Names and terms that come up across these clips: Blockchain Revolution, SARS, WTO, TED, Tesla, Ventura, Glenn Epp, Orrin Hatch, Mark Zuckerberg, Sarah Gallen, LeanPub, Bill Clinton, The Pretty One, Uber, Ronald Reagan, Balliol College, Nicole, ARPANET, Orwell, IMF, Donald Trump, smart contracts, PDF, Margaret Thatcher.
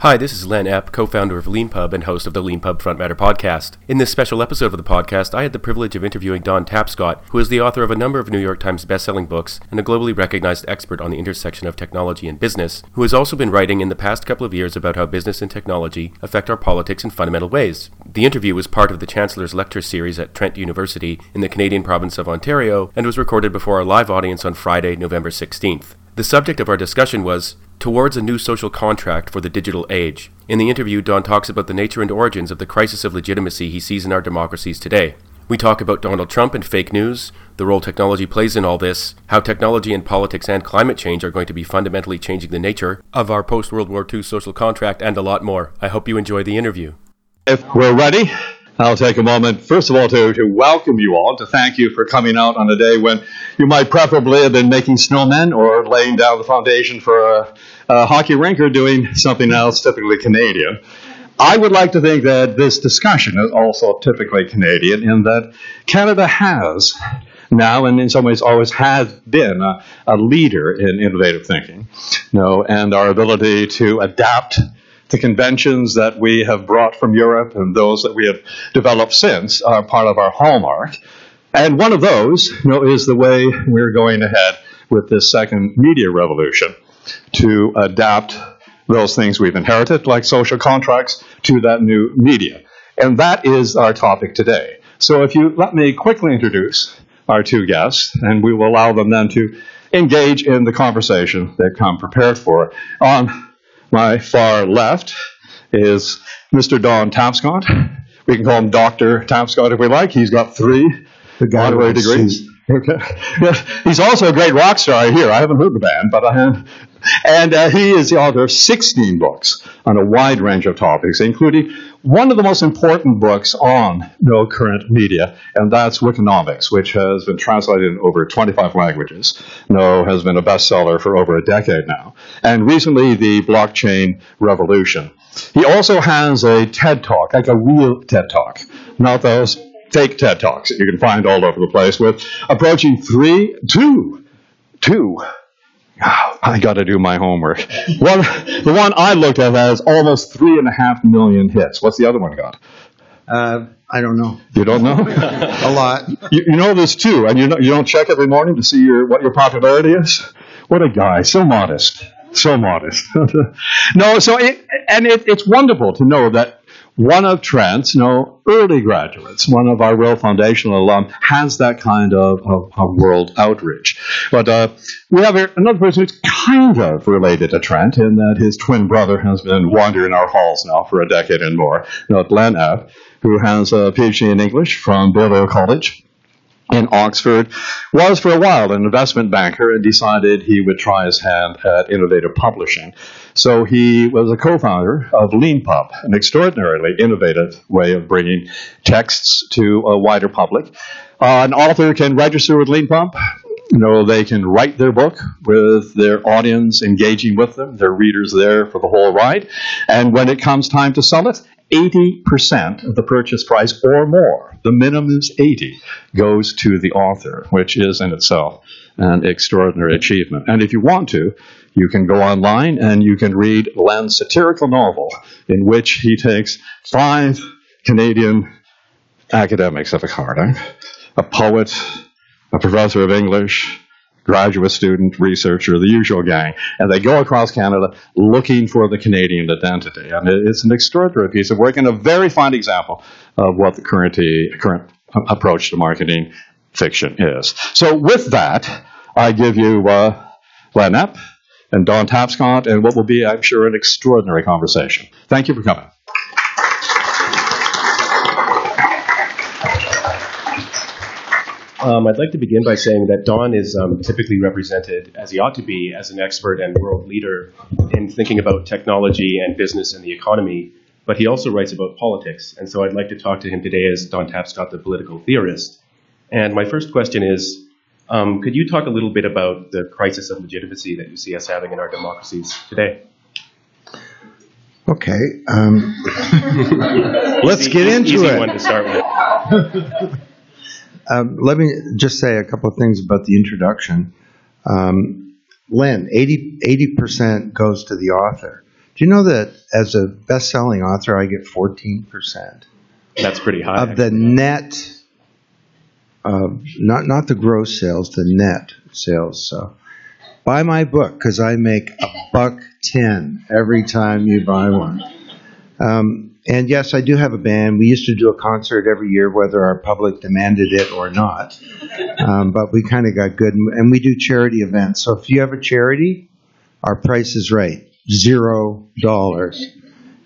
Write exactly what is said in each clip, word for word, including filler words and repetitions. Hi, this is Len Epp, co-founder of LeanPub and host of the LeanPub Front Matter podcast. In this special episode of the podcast, I had the privilege of interviewing Don Tapscott, who is the author of a number of New York Times best-selling books and a globally recognized expert on the intersection of technology and business, who has also been writing in the past couple of years about how business and technology affect our politics in fundamental ways. The interview was part of the Chancellor's Lecture Series at Trent University in the Canadian province of Ontario and was recorded before our live audience on Friday, November sixteenth. The subject of our discussion was Towards a New Social Contract for the Digital Age. In the interview, Don talks about the nature and origins of the crisis of legitimacy he sees in our democracies today. We talk about Donald Trump and fake news, the role technology plays in all this, how technology and politics and climate change are going to be fundamentally changing the nature of our post-World War Two social contract, and a lot more. I hope you enjoy the interview. If we're ready, I'll take a moment, first of all, to, to welcome you all, to thank you for coming out on a day when you might preferably have been making snowmen or laying down the foundation for a, a hockey rink or doing something else typically Canadian. I would like to think that this discussion is also typically Canadian in that Canada has now, and in some ways always has been, a, a leader in innovative thinking, you know, and our ability to adapt the conventions that we have brought from Europe and those that we have developed since are part of our hallmark. And one of those, you know, is the way we're going ahead with this second media revolution, to adapt those things we've inherited, like social contracts, to that new media. And that is our topic today. So if you let me quickly introduce our two guests, and we will allow them then to engage in the conversation they've come prepared for. On my far left is Mister Don Tapscott. We can call him Doctor Tapscott if we like. He's got three honorary degrees. Okay. He's also a great rock star here. I haven't heard the band, but I have. And uh, he is the author of sixteen books on a wide range of topics, including one of the most important books on you know, current media, and that's Wikonomics, which has been translated in over twenty-five languages, you know, has been a bestseller for over a decade now, and recently the Blockchain Revolution. He also has a TED Talk, like a real TED Talk, not those fake TED Talks that you can find all over the place, with approaching three, two, two, Oh, I got to do my homework. Well, the one I looked at has almost three and a half million hits. What's the other one got? Uh, I don't know. You don't know? A lot. You, you know this too, and you know, you don't check every morning to see your, what your popularity is. What a guy! So modest. So modest. no. So it, and it, it's wonderful to know that one of Trent's, you know, early graduates, one of our real foundational alum, has that kind of, of, of world outreach. But uh, we have a, another person who's kind of related to Trent in that his twin brother has been wandering our halls now for a decade and more, you know, Glenn Epp, who has a P H D in English from Balliol College in Oxford, was for a while an investment banker and decided he would try his hand at innovative publishing. So he was a co-founder of LeanPub, an extraordinarily innovative way of bringing texts to a wider public. Uh, an author can register with LeanPub. You know, they can write their book with their audience engaging with them, their readers there for the whole ride. And when it comes time to sell it, eighty percent of the purchase price or more, the minimum is eighty, goes to the author, which is in itself an extraordinary achievement. And if you want to, you can go online and you can read Len's satirical novel, in which he takes five Canadian academics of the card, a poet, a professor of English, graduate student, researcher, the usual gang, and they go across Canada looking for the Canadian identity. And it's an extraordinary piece of work and a very fine example of what the current, current approach to marketing fiction is. So with that, I give you uh, Len Epp and Don Tapscott and what will be, I'm sure, an extraordinary conversation. Thank you for coming. Um, I'd like to begin by saying that Don is um, typically represented, as he ought to be, as an expert and world leader in thinking about technology and business and the economy, but he also writes about politics. And so I'd like to talk to him today as Don Tapscott, the political theorist. And my first question is, um, could you talk a little bit about the crisis of legitimacy that you see us having in our democracies today? Okay. Um, let's get into easy it. Easy one to start with. Um, let me just say a couple of things about the introduction. Um, Len, eighty percent goes to the author. Do you know that as a best-selling author, I get fourteen percent? That's pretty high. Of the net, uh, not not the gross sales, the net sales. So buy my book because I make a buck ten every time you buy one. Um, and yes, I do have a band. We used to do a concert every year, whether our public demanded it or not. Um, but we kind of got good, and we do charity events. So if you have a charity, our price is right. Zero dollars,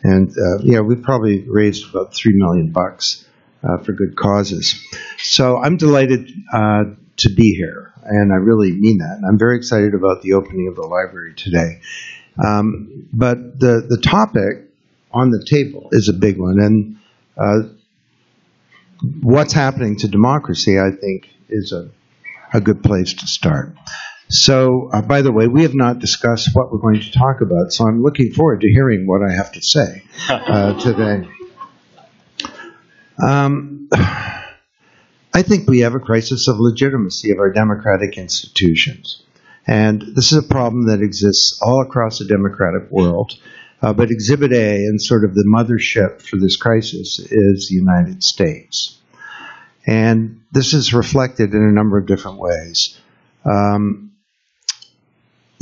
and uh, yeah, we probably raised about three million bucks uh, for good causes. So I'm delighted uh, to be here, and I really mean that. And I'm very excited about the opening of the library today. Um, but the the topic on the table is a big one, and uh, what's happening to democracy, I think, is a a good place to start. So, uh, by the way, we have not discussed what we're going to talk about, so I'm looking forward to hearing what I have to say uh, today. Um, I think we have a crisis of legitimacy of our democratic institutions. And this is a problem that exists all across the democratic world. Uh, but Exhibit A and sort of the mothership for this crisis is the United States. And this is reflected in a number of different ways. Um,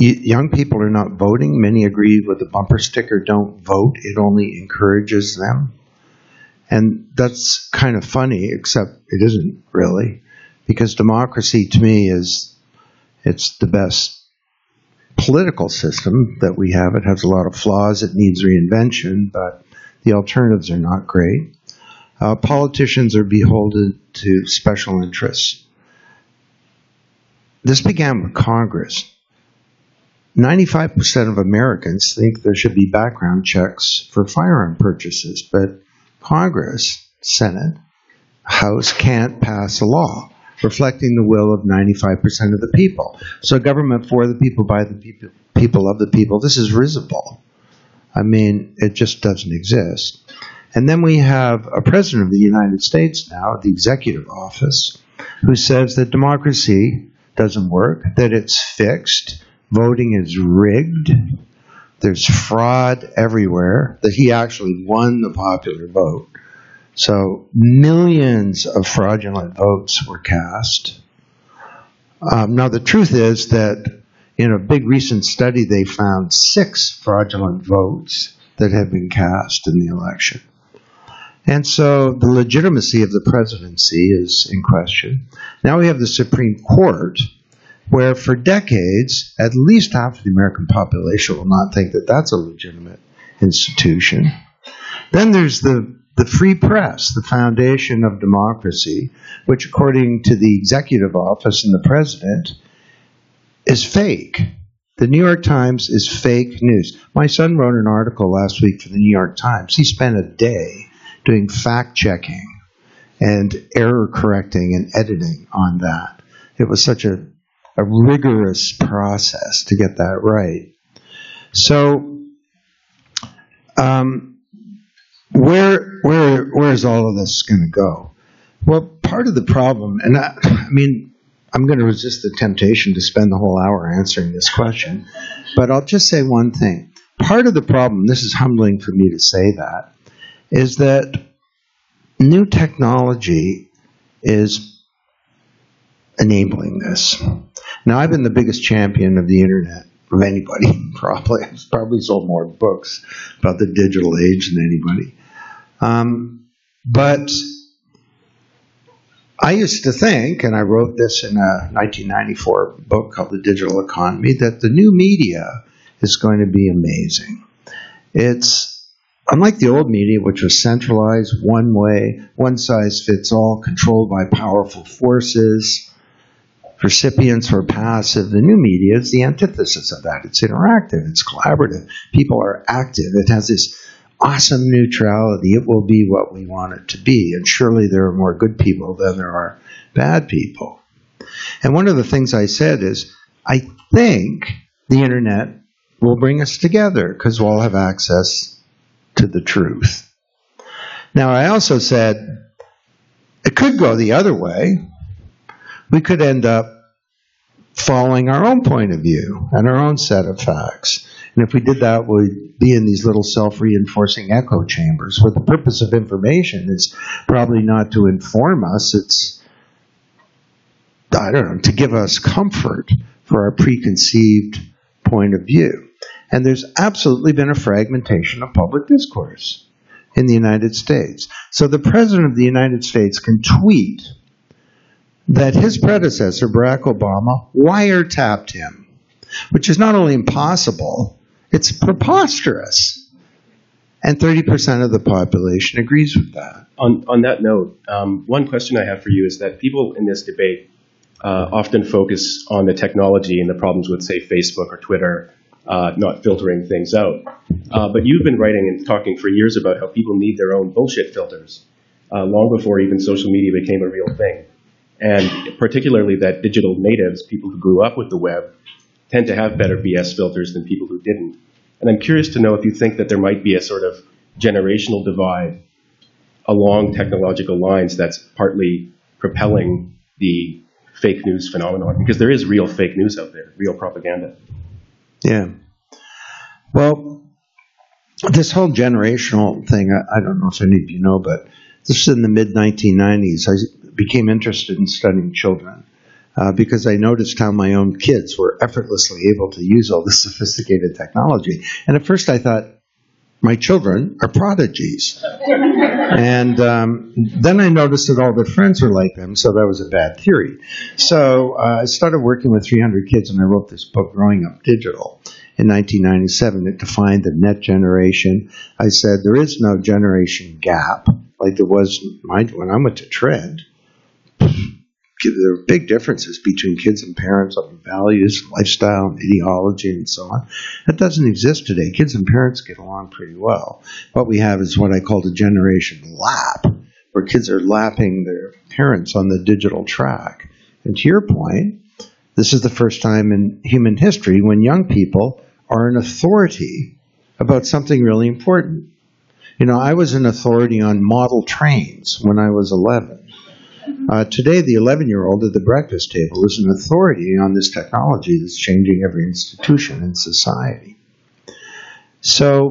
Young people are not voting. Many agree with the bumper sticker, don't vote. It only encourages them. And that's kind of funny, except it isn't really, because democracy to me is, it's the best political system that we have. It has a lot of flaws. It needs reinvention, but the alternatives are not great. Uh, politicians are beholden to special interests. This began with Congress. ninety-five percent of Americans think there should be background checks for firearm purchases, but Congress, Senate, House can't pass a law reflecting the will of ninety-five percent of the people. So government for the people, by the people, people of the people, this is risible. I mean, it just doesn't exist. And then we have a president of the United States now, the executive office, who says that democracy doesn't work, that it's fixed, voting is rigged, there's fraud everywhere, that he actually won the popular vote. So millions of fraudulent votes were cast. Um, now the truth is that in a big recent study they found six fraudulent votes that had been cast in the election. And so the legitimacy of the presidency is in question. Now we have the Supreme Court, where for decades, at least half of the American population will not think that that's a legitimate institution. Then there's the, the free press, the foundation of democracy, which according to the executive office and the president, is fake. The New York Times is fake news. My son wrote an article last week for the New York Times. He spent a day doing fact-checking and error-correcting and editing on that. It was such a a rigorous process to get that right. So, um, where where where is all of this going to go? Well, part of the problem, and I, I mean, I'm going to resist the temptation to spend the whole hour answering this question, but I'll just say one thing. Part of the problem, this is humbling for me to say that, is that new technology is enabling this. Now, I've been the biggest champion of the internet of anybody, probably. I've probably sold more books about the digital age than anybody. Um, but I used to think, and I wrote this in a nineteen ninety-four book called The Digital Economy, that the new media is going to be amazing. It's unlike the old media, which was centralized, one way, one size fits all, controlled by powerful forces. Recipients were passive. The new media is the antithesis of that. It's interactive. It's collaborative. People are active. It has this awesome neutrality. It will be what we want it to be. And surely there are more good people than there are bad people. And one of the things I said is, I think the internet will bring us together because we'll all have access to the truth. Now, I also said it could go the other way. We could end up following our own point of view and our own set of facts. And if we did that, we'd be in these little self-reinforcing echo chambers, where the purpose of information is probably not to inform us, it's, I don't know, to give us comfort for our preconceived point of view. And there's absolutely been a fragmentation of public discourse in the United States. So the President of the United States can tweet that his predecessor, Barack Obama, wiretapped him, which is not only impossible, it's preposterous. And thirty percent of the population agrees with that. On, on that note, um, one question I have for you is that people in this debate uh, often focus on the technology and the problems with, say, Facebook or Twitter, Uh, not filtering things out. Uh, but you've been writing and talking for years about how people need their own bullshit filters, uh, long before even social media became a real thing. And particularly that digital natives, people who grew up with the web, tend to have better B S filters than people who didn't. And I'm curious to know if you think that there might be a sort of generational divide along technological lines that's partly propelling the fake news phenomenon, because there is real fake news out there, real propaganda. Yeah. Well, this whole generational thing, I, I don't know if any of you know, but this is in the mid nineteen nineties. I became interested in studying children uh, because I noticed how my own kids were effortlessly able to use all this sophisticated technology. And at first I thought, my children are prodigies. And um, then I noticed that all their friends were like them, so that was a bad theory. So uh, I started working with three hundred kids, and I wrote this book, Growing Up Digital, in nineteen ninety-seven. It defined the net generation. I said, there is no generation gap, like there was when I went to Trent. There are big differences between kids and parents on values, lifestyle, ideology, and so on. That doesn't exist today. Kids and parents get along pretty well. What we have is what I call the generation lap, where kids are lapping their parents on the digital track. And to your point, this is the first time in human history when young people are an authority about something really important. You know, I was an authority on model trains when I was eleven. Uh, today, the eleven-year-old at the breakfast table is an authority on this technology that's changing every institution in society. So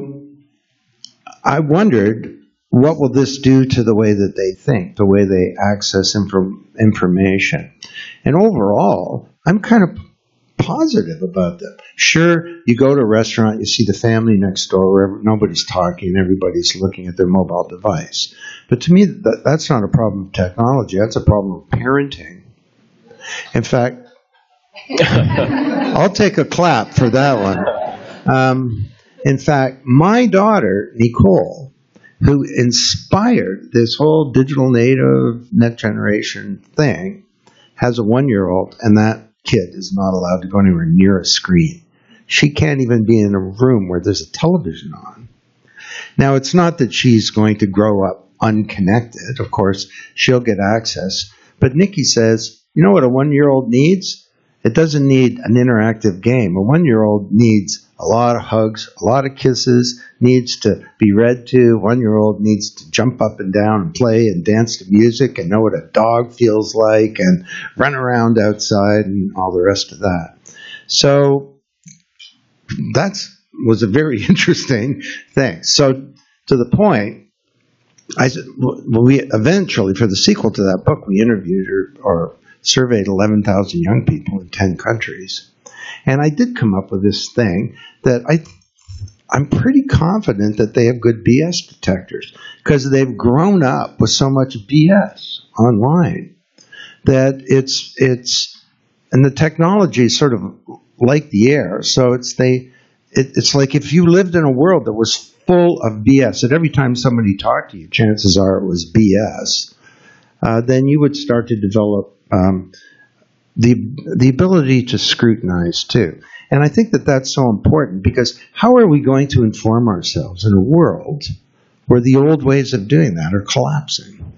I wondered, what will this do to the way that they think, the way they access inform- information? And overall, I'm kind of positive about them. Sure, you go to a restaurant, you see the family next door where nobody's talking, everybody's looking at their mobile device. But to me, that, that's not a problem of technology, that's a problem of parenting. In fact, I'll take a clap for that one. Um, in fact, my daughter, Nicole, who inspired this whole digital native net generation thing, has a one-year-old, and that kid is not allowed to go anywhere near a screen. She can't even be in a room where there's a television on. Now, it's not that she's going to grow up unconnected. Of course, she'll get access. But Nikki says, you know what a one-year-old needs? It doesn't need an interactive game. A one-year-old needs a lot of hugs, a lot of kisses, needs to be read to. One-year-old needs to jump up and down and play and dance to music and know what a dog feels like and run around outside and all the rest of that. So that was a very interesting thing. So to the point, I we eventually, for the sequel to that book, we interviewed or, or surveyed eleven thousand young people in ten countries. And I did come up with this thing that I, I'm pretty confident that they have good B S detectors, because they've grown up with so much B S online that it's, it's, and the technology is sort of like the air. So it's they, it, it's like if you lived in a world that was full of B S, that every time somebody talked to you, chances are it was B S, uh, then you would start to develop um, the the ability to scrutinize too. And I think that that's so important, because how are we going to inform ourselves in a world where the old ways of doing that are collapsing?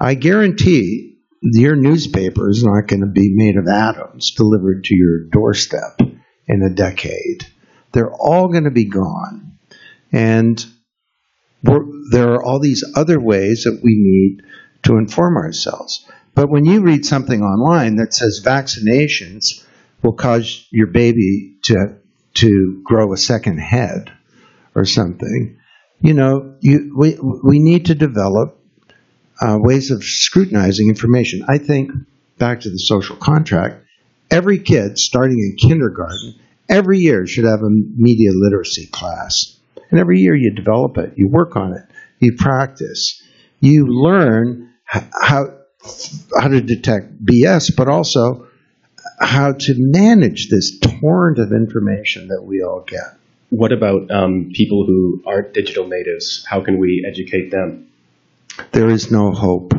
I guarantee your newspaper is not going to be made of atoms delivered to your doorstep in a decade. They're all going to be gone. And we're, there are all these other ways that we need to inform ourselves. But when you read something online that says vaccinations will cause your baby to to grow a second head or something. You know, you, we, we need to develop uh, ways of scrutinizing information. I think, back to the social contract, every kid starting in kindergarten, every year should have a media literacy class. And every year you develop it, you work on it, you practice. You learn how, how to detect B S, but also how to manage this torrent of information that we all get. What about um, people who aren't digital natives? How can we educate them? There is no hope.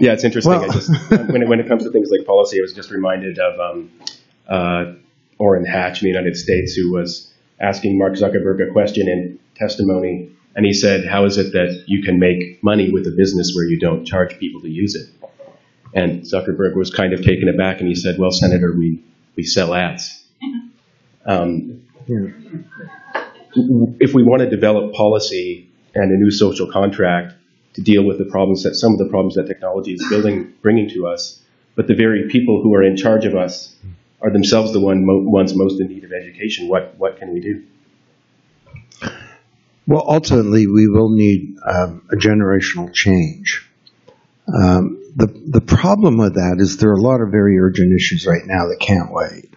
Yeah, it's interesting. Well, I just, when, it, when it comes to things like policy, I was just reminded of um, uh, Orrin Hatch in the United States, who was asking Mark Zuckerberg a question in testimony, and he said, how is it that you can make money with a business where you don't charge people to use it? And Zuckerberg was kind of taken aback, and he said, well, Senator, we, we sell ads. Um, if we want to develop policy and a new social contract to deal with the problems that some of the problems that technology is building, bringing to us, but the very people who are in charge of us are themselves the one mo- ones most in need of education. What what can we do? Well, ultimately, we will need um, a generational change. Um, the the problem with that is there are a lot of very urgent issues right now that can't wait.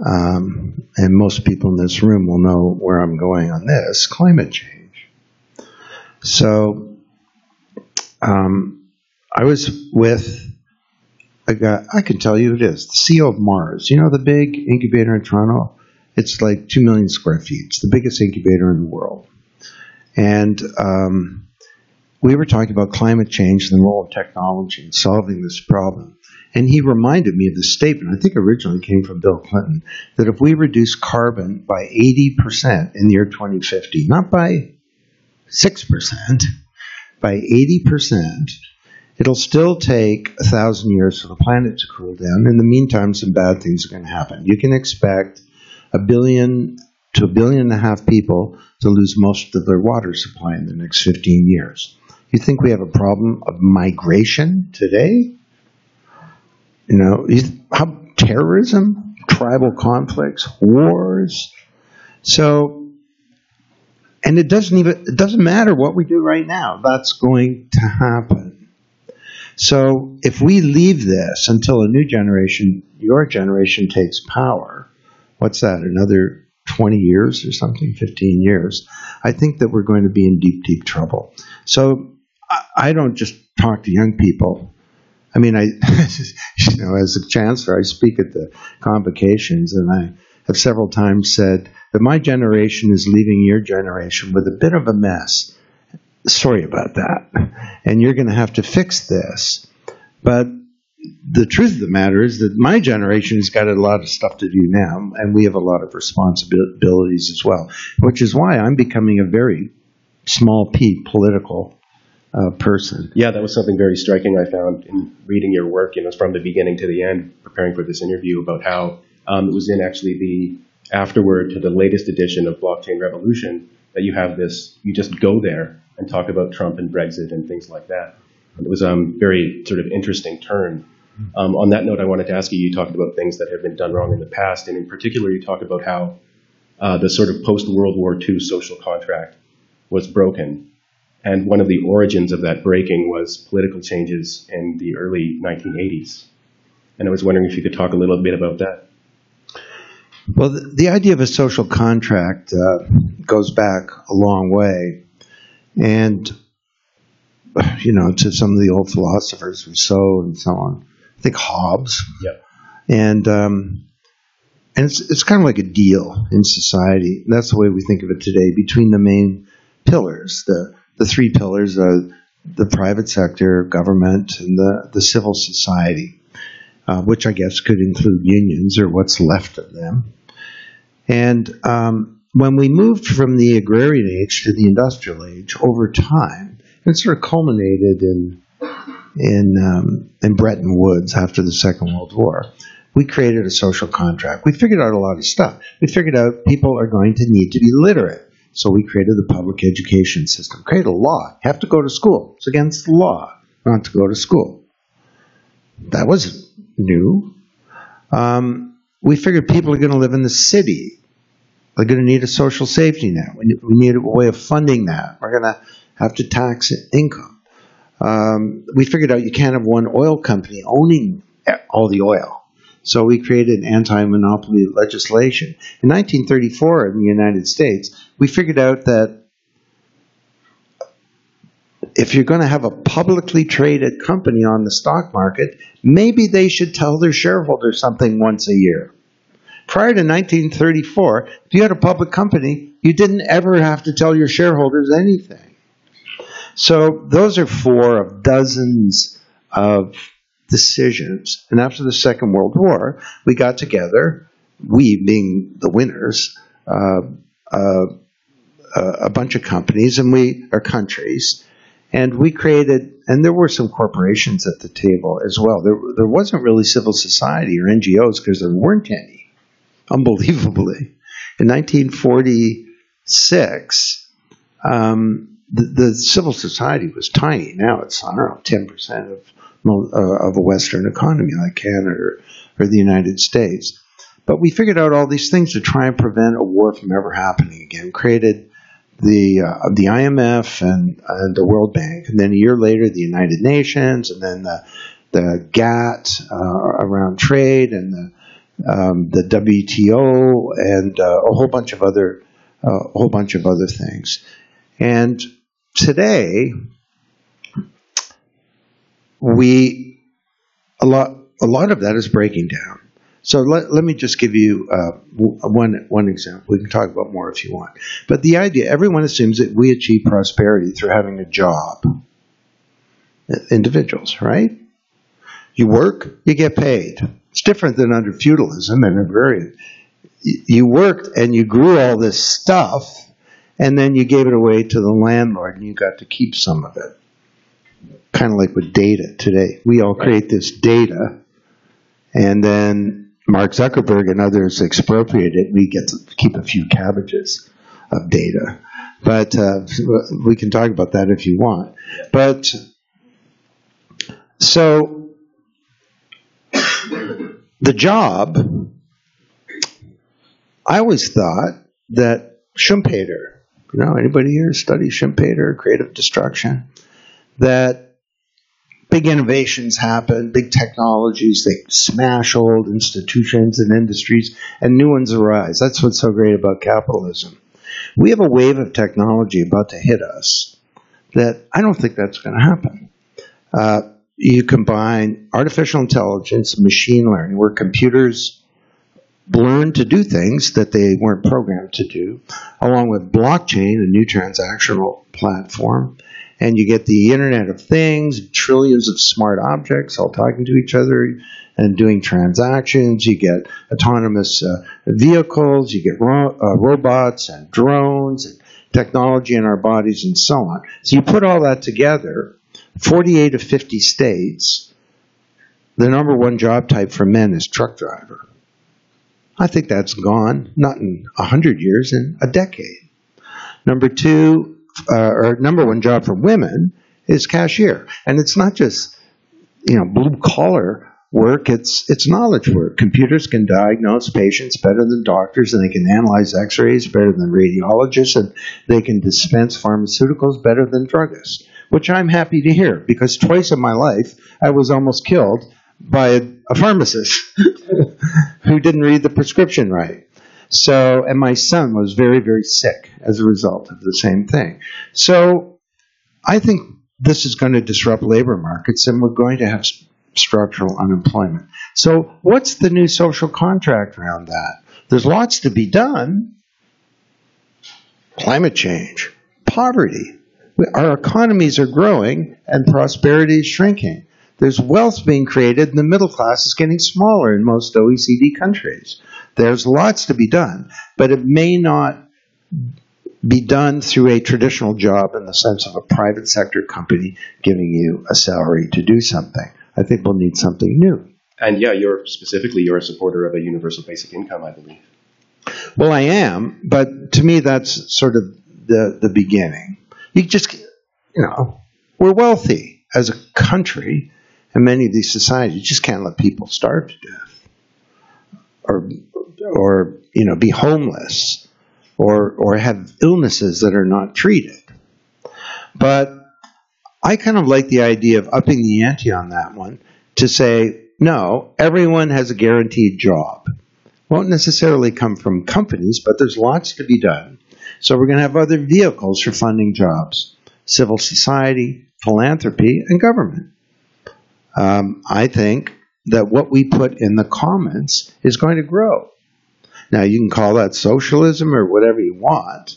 Um, and most people in this room will know where I'm going on this: climate change. So, um, I was with. I got, I can tell you it is, the C E O of Mars. You know the big incubator in Toronto? It's like two million square feet. It's the biggest incubator in the world. And um, we were talking about climate change and the role of technology in solving this problem. And he reminded me of this statement, I think originally came from Bill Clinton, that if we reduce carbon by eighty percent in the year twenty fifty, not by six percent, by eighty percent, it'll still take a thousand years for the planet to cool down. In the meantime, some bad things are going to happen. You can expect a billion to a billion and a half people to lose most of their water supply in the next fifteen years. You think we have a problem of migration today? You know, how, terrorism, tribal conflicts, wars. So, and it doesn't even, it doesn't matter what we do right now. That's going to happen. So if we leave this until a new generation, your generation, takes power, what's that, another twenty years or something, fifteen years, I think that we're going to be in deep, deep trouble. So I don't just talk to young people. I mean, I, you know, as a chancellor, I speak at the convocations, and I have several times said that my generation is leaving your generation with a bit of a mess. Sorry about that. And you're going to have to fix this. But the truth of the matter is that my generation has got a lot of stuff to do now, and we have a lot of responsibilities as well, which is why I'm becoming a very small p political uh, person. Yeah, that was something very striking I found in reading your work, you know, from the beginning to the end, preparing for this interview, about how um, it was in actually the afterword to the latest edition of Blockchain Revolution that you have this, you just go there and talk about Trump and Brexit and things like that. It was a um, very sort of interesting turn. Um, on that note, I wanted to ask you, you talked about things that have been done wrong in the past, and in particular, you talked about how uh, the sort of post-World War Two social contract was broken. And one of the origins of that breaking was political changes in the early nineteen eighties. And I was wondering if you could talk a little bit about that. Well, the, the idea of a social contract uh, goes back a long way. And, you know, to some of the old philosophers, Rousseau and so on, I think Hobbes. Yep. And um, and it's, it's kind of like a deal in society. That's the way we think of it today, between the main pillars. The, the three pillars are the private sector, government, and the, the civil society, uh, which I guess could include unions or what's left of them. And um when we moved from the agrarian age to the industrial age, over time, it sort of culminated in in um, in Bretton Woods after the Second World War. We created a social contract. We figured out a lot of stuff. We figured out people are going to need to be literate, so we created the public education system. Created a law: you have to go to school. It's against the law not to go to school. That was new. Um, we figured people are going to live in the city. They're going to need a social safety net. We need a way of funding that. We're going to have to tax income. Um, we figured out you can't have one oil company owning all the oil. So we created anti-monopoly legislation. In nineteen thirty-four in the United States, we figured out that if you're going to have a publicly traded company on the stock market, maybe they should tell their shareholders something once a year. Prior to nineteen thirty-four, if you had a public company, you didn't ever have to tell your shareholders anything. So those are four of dozens of decisions. And after the Second World War, we got together, we being the winners, uh, uh, uh, a bunch of companies and we or countries, and we created, and there were some corporations at the table as well. There, there wasn't really civil society or N G Os because there weren't any, unbelievably. In nineteen forty-six, um, the, the civil society was tiny. Now it's, I don't know, ten percent of of a Western economy like Canada or the United States. But we figured out all these things to try and prevent a war from ever happening again. Created the uh, the I M F and uh, the World Bank, and then a year later the United Nations, and then the the GATT uh, around trade, and the um, the W T O, and uh, a whole bunch of other uh, a whole bunch of other things. And today, We a lot a lot of that is breaking down. So let, let me just give you uh, one one example. We can talk about more if you want. But the idea, everyone assumes that we achieve prosperity through having a job. Individuals, right? You work, you get paid. It's different than under feudalism and agrarian. You worked and you grew all this stuff, and then you gave it away to the landlord, and you got to keep some of it. Kind of like with data today. We all create this data, and then Mark Zuckerberg and others expropriate it, and we get to keep a few cabbages of data. But uh, we can talk about that if you want. But so the job, I always thought that Schumpeter, you know, anybody here study Schumpeter, creative destruction, that big innovations happen, big technologies, they smash old institutions and industries, and new ones arise. That's what's so great about capitalism. We have a wave of technology about to hit us that I don't think that's going to happen. Uh, you combine artificial intelligence and machine learning, where computers learn to do things that they weren't programmed to do, along with blockchain, a new transactional platform. And you get the Internet of Things, trillions of smart objects all talking to each other and doing transactions. You get autonomous uh, vehicles. You get ro uh, robots and drones and technology in our bodies and so on. So you put all that together, forty-eight of fifty states, the number one job type for men is truck driver. I think that's gone, not in a hundred years, in a decade. Number two... Uh, or number one job for women is cashier, and it's not just you know blue collar work. It's it's knowledge work. Computers can diagnose patients better than doctors, and they can analyze X-rays better than radiologists, and they can dispense pharmaceuticals better than druggists. Which I'm happy to hear, because twice in my life I was almost killed by a, a pharmacist who didn't read the prescription right. So, and my son was very, very sick as a result of the same thing. So, I think this is going to disrupt labor markets, and we're going to have st- structural unemployment. So, what's the new social contract around that? There's lots to be done. Climate change, poverty. We, our economies are growing, and prosperity is shrinking. There's wealth being created, and the middle class is getting smaller in most O E C D countries. There's lots to be done, but it may not be done through a traditional job in the sense of a private sector company giving you a salary to do something. I think we'll need something new. And yeah, you're specifically, you're a supporter of a universal basic income, I believe. Well, I am, but to me, that's sort of the, the beginning. You just, you know, we're wealthy as a country, and many of these societies just can't let people starve to death. or or you know be homeless or or have illnesses that are not treated. But I kind of like the idea of upping the ante on that one to say, no, everyone has a guaranteed job. Won't necessarily come from companies, but there's lots to be done. So we're going to have other vehicles for funding jobs, civil society, philanthropy, and government. Um, I think that what we put in the comments is going to grow. Now, you can call that socialism or whatever you want.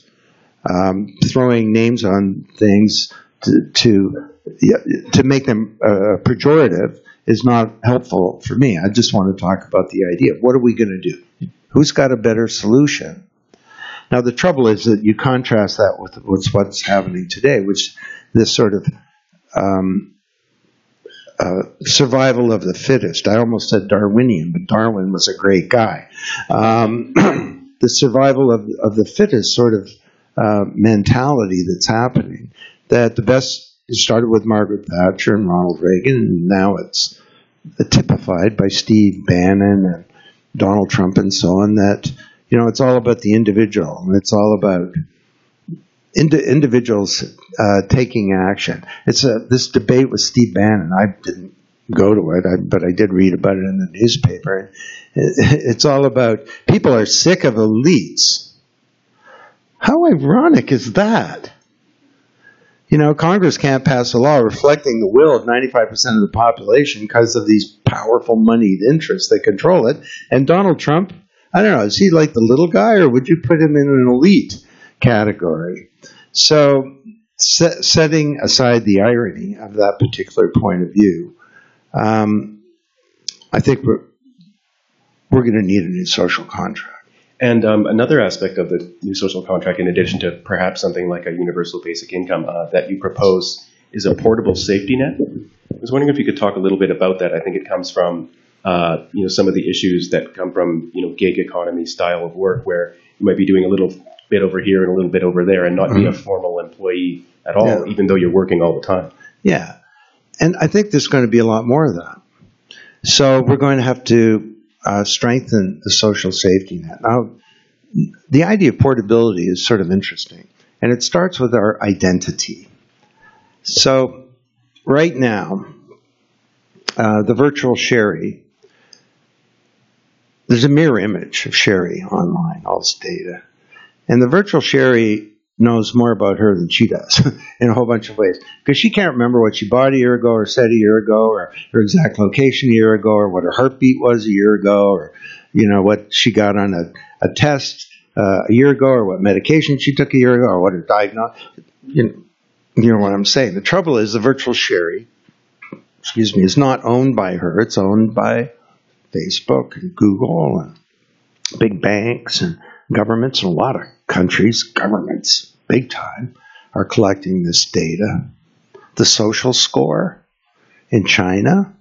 Um, throwing names on things to to, to make them uh, pejorative is not helpful for me. I just want to talk about the idea. What are we going to do? Who's got a better solution? Now, the trouble is that you contrast that with, with what's happening today, which this sort of um, uh, survival of the fittest. I almost said Darwinian, but Darwin was a great guy. Um, the survival of, of the fittest sort of uh, mentality that's happening, that the best... It started with Margaret Thatcher and Ronald Reagan, and now it's typified by Steve Bannon and Donald Trump and so on, that, you know, it's all about the individual. It's all about ind- individuals uh, taking action. It's a, this debate with Steve Bannon, I didn't go to it, I, but I did read about it in the newspaper. It, it's all about people are sick of elites. How ironic is that? You know, Congress can't pass a law reflecting the will of ninety-five percent of the population because of these powerful moneyed interests that control it. And Donald Trump, I don't know, is he like the little guy, or would you put him in an elite category? So se- setting aside the irony of that particular point of view, um, I think we're, we're going to need a new social contract. And um, another aspect of the new social contract, in addition to perhaps something like a universal basic income uh, that you propose, is a portable safety net. I was wondering if you could talk a little bit about that. I think it comes from uh, you know some of the issues that come from you know gig economy style of work, where you might be doing a little bit over here and a little bit over there, and not mm-hmm. be a formal employee at all, yeah. even though you're working all the time. Yeah, and I think there's going to be a lot more of that. So we're going to have to. Uh, strengthen the social safety net. Now, the idea of portability is sort of interesting, and it starts with our identity. So, right now, uh, the virtual Sherry, there's a mirror image of Sherry online, all this data. And the virtual Sherry knows more about her than she does in a whole bunch of ways, because she can't remember what she bought a year ago or said a year ago or her exact location a year ago or what her heartbeat was a year ago or, you know, what she got on a, a test uh, a year ago or what medication she took a year ago or what her diagnosis, you know, you know what I'm saying. The trouble is the virtual Sherry, excuse me, is not owned by her. It's owned by Facebook and Google and big banks and governments, and a lot of countries, governments, big time, are collecting this data. The social score in China,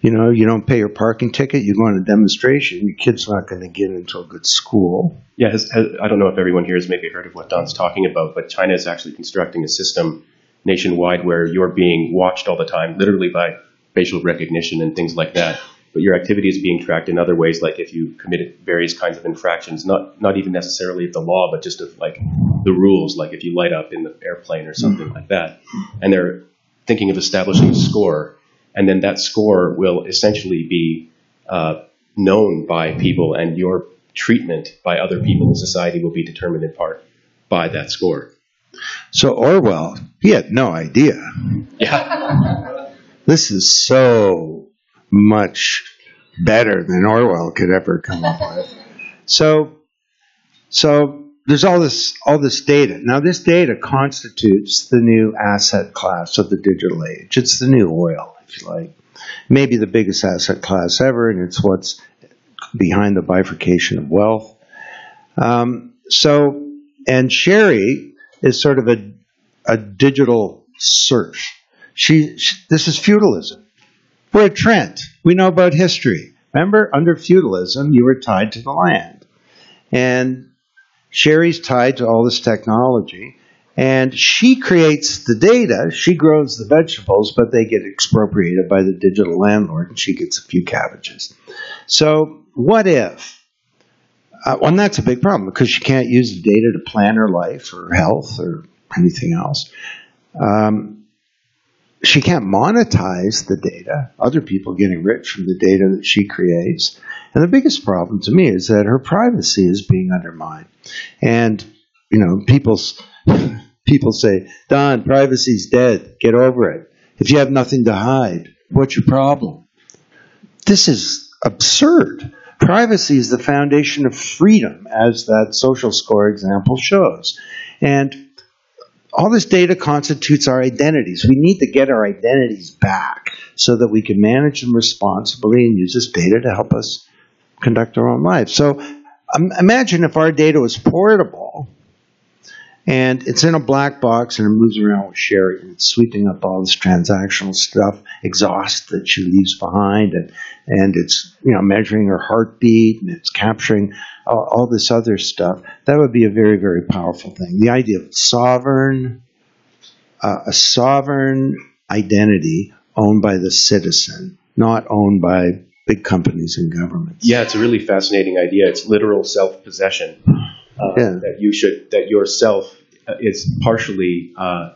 you know, you don't pay your parking ticket, you go on a demonstration, your kid's not going to get into a good school. Yeah, has, has, I don't know if everyone here has maybe heard of what Don's talking about, but China is actually constructing a system nationwide where you're being watched all the time, literally by facial recognition and things like that. But your activity is being tracked in other ways, like if you committed various kinds of infractions, not not even necessarily of the law, but just of like the rules, like if you light up in the airplane or something mm-hmm. like that. And they're thinking of establishing a score, and then that score will essentially be uh, known by people, and your treatment by other people in society will be determined in part by that score. So Orwell, he had no idea. Yeah. This is so... much better than Orwell could ever come up with. So, so there's all this all this data. Now, this data constitutes the new asset class of the digital age. It's the new oil, if you like. Maybe the biggest asset class ever, and it's what's behind the bifurcation of wealth. Um, so, and Sherry is sort of a a digital serf. She, she this is feudalism. We're at Trent. We know about history. Remember, under feudalism, you were tied to the land. And Sherry's tied to all this technology. And she creates the data. She grows the vegetables, but they get expropriated by the digital landlord, and she gets a few cabbages. So what if? Uh, well, and that's a big problem because she can't use the data to plan her life or health or anything else. Um, she can't monetize the data, other people getting rich from the data that she creates. And the biggest problem to me is that her privacy is being undermined. And, you know, people's... People say, Don, privacy's dead. Get over it. If you have nothing to hide, what's your problem? This is absurd. Privacy is the foundation of freedom, as that social score example shows. And all this data constitutes our identities. We need to get our identities back so that we can manage them responsibly and use this data to help us conduct our own lives. So um, imagine if our data was portable, and it's in a black box, and it moves around with Sherry, and it's sweeping up all this transactional stuff, exhaust that she leaves behind, and and it's, you know, measuring her heartbeat, and it's capturing uh, all this other stuff. That would be a very, very powerful thing. The idea of sovereign, uh, a sovereign identity owned by the citizen, not owned by big companies and governments. Yeah, it's a really fascinating idea. It's literal self-possession. Uh, yeah. That you should, that yourself is partially uh,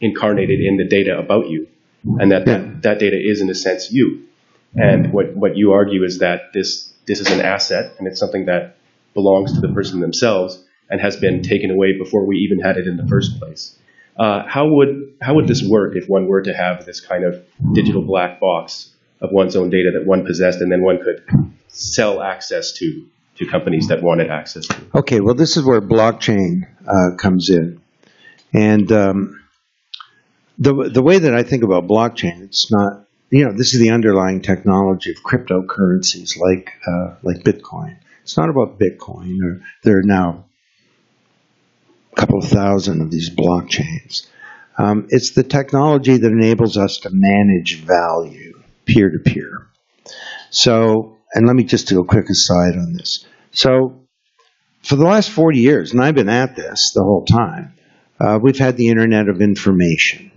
incarnated in the data about you, and that, yeah. that that data is in a sense you. And what what you argue is that this this is an asset, and it's something that belongs to the person themselves and has been taken away before we even had it in the first place. Uh, how would how would this work if one were to have this kind of digital black box of one's own data that one possessed, and then one could sell access to? To companies that wanted access to. Okay, well, this is where blockchain uh, comes in. And um, the the way that I think about blockchain, it's not, you know, this is the underlying technology of cryptocurrencies like uh, like Bitcoin. It's not about Bitcoin. Or there are now a couple of thousand of these blockchains. Um, it's the technology that enables us to manage value peer-to-peer. So, and let me just do a quick aside on this. So for the last forty years, and I've been at this the whole time, uh, we've had the Internet of Information.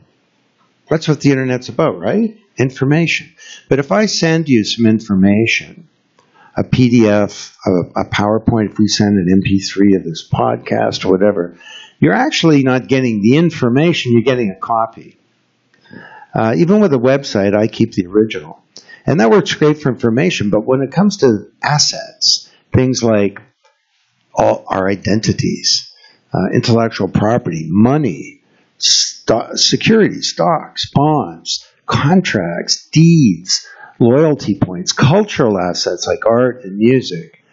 That's what the Internet's about, right? Information. But if I send you some information, a P D F, a, a PowerPoint, if we send an M P three of this podcast or whatever, you're actually not getting the information, you're getting a copy. Uh, even with a website, I keep the original. And that works great for information, but when it comes to assets, things like all our identities, uh, intellectual property, money, st- securities, stocks, bonds, contracts, deeds, loyalty points, cultural assets like art and music,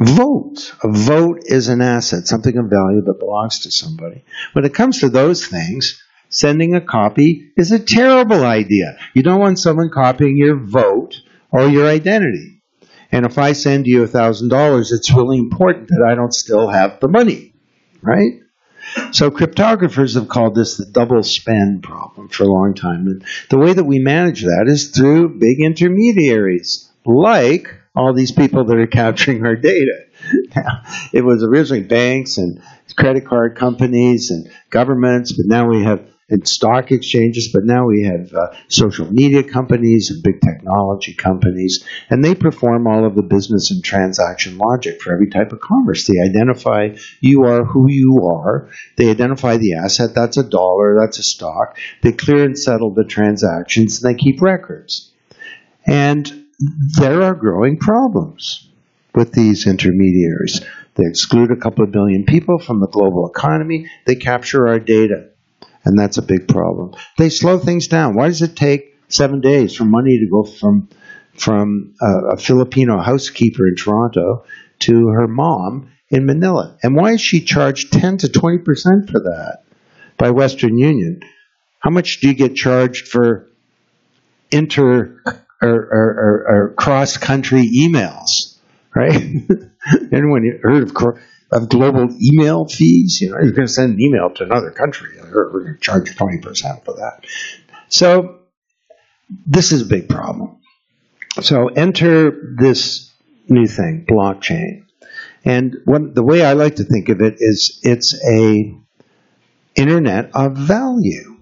vote. A vote is an asset, something of value that belongs to somebody. When it comes to those things, sending a copy is a terrible idea. You don't want someone copying your vote or your identity. And if I send you one thousand dollars, it's really important that I don't still have the money, right? So cryptographers have called this the double spend problem for a long time. And the way that we manage that is through big intermediaries, like all these people that are capturing our data. Now, it was originally banks and credit card companies and governments, but now we have... and stock exchanges, but now we have uh, social media companies and big technology companies, and they perform all of the business and transaction logic for every type of commerce. They identify you are who you are. They identify the asset. That's a dollar. That's a stock. They clear and settle the transactions, and they keep records. And there are growing problems with these intermediaries. They exclude a couple of billion people from the global economy. They capture our data. And that's a big problem. They slow things down. Why does it take seven days for money to go from from a, a Filipino housekeeper in Toronto to her mom in Manila? And why is she charged ten to twenty percent for that by Western Union? How much do you get charged for inter or, or, or, or cross-country emails, right? Anyone heard of cross? Of global email fees, you know, you're going to send an email to another country, and we're going to charge twenty percent for that. So this is a big problem. So enter this new thing, blockchain. And one, the way I like to think of it is it's a internet of value,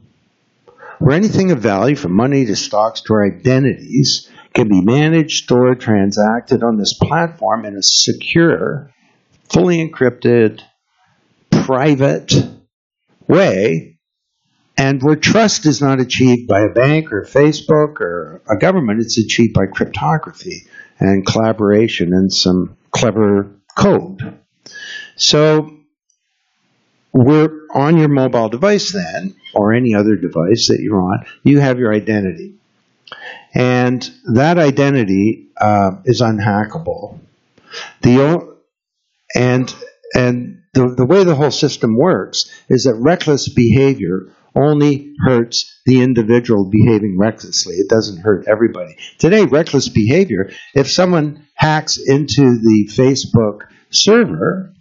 where anything of value, from money to stocks to our identities, can be managed, stored, transacted on this platform in a secure, fully encrypted, private way, and where trust is not achieved by a bank or Facebook or a government. It's achieved by cryptography and collaboration and some clever code. So we're on your mobile device then, or any other device that you're on, you have your identity. And that identity uh, is unhackable. The, and and the, the way the whole system works is that reckless behavior only hurts the individual behaving recklessly. It doesn't hurt everybody. Today, reckless behavior, if someone hacks into the Facebook server,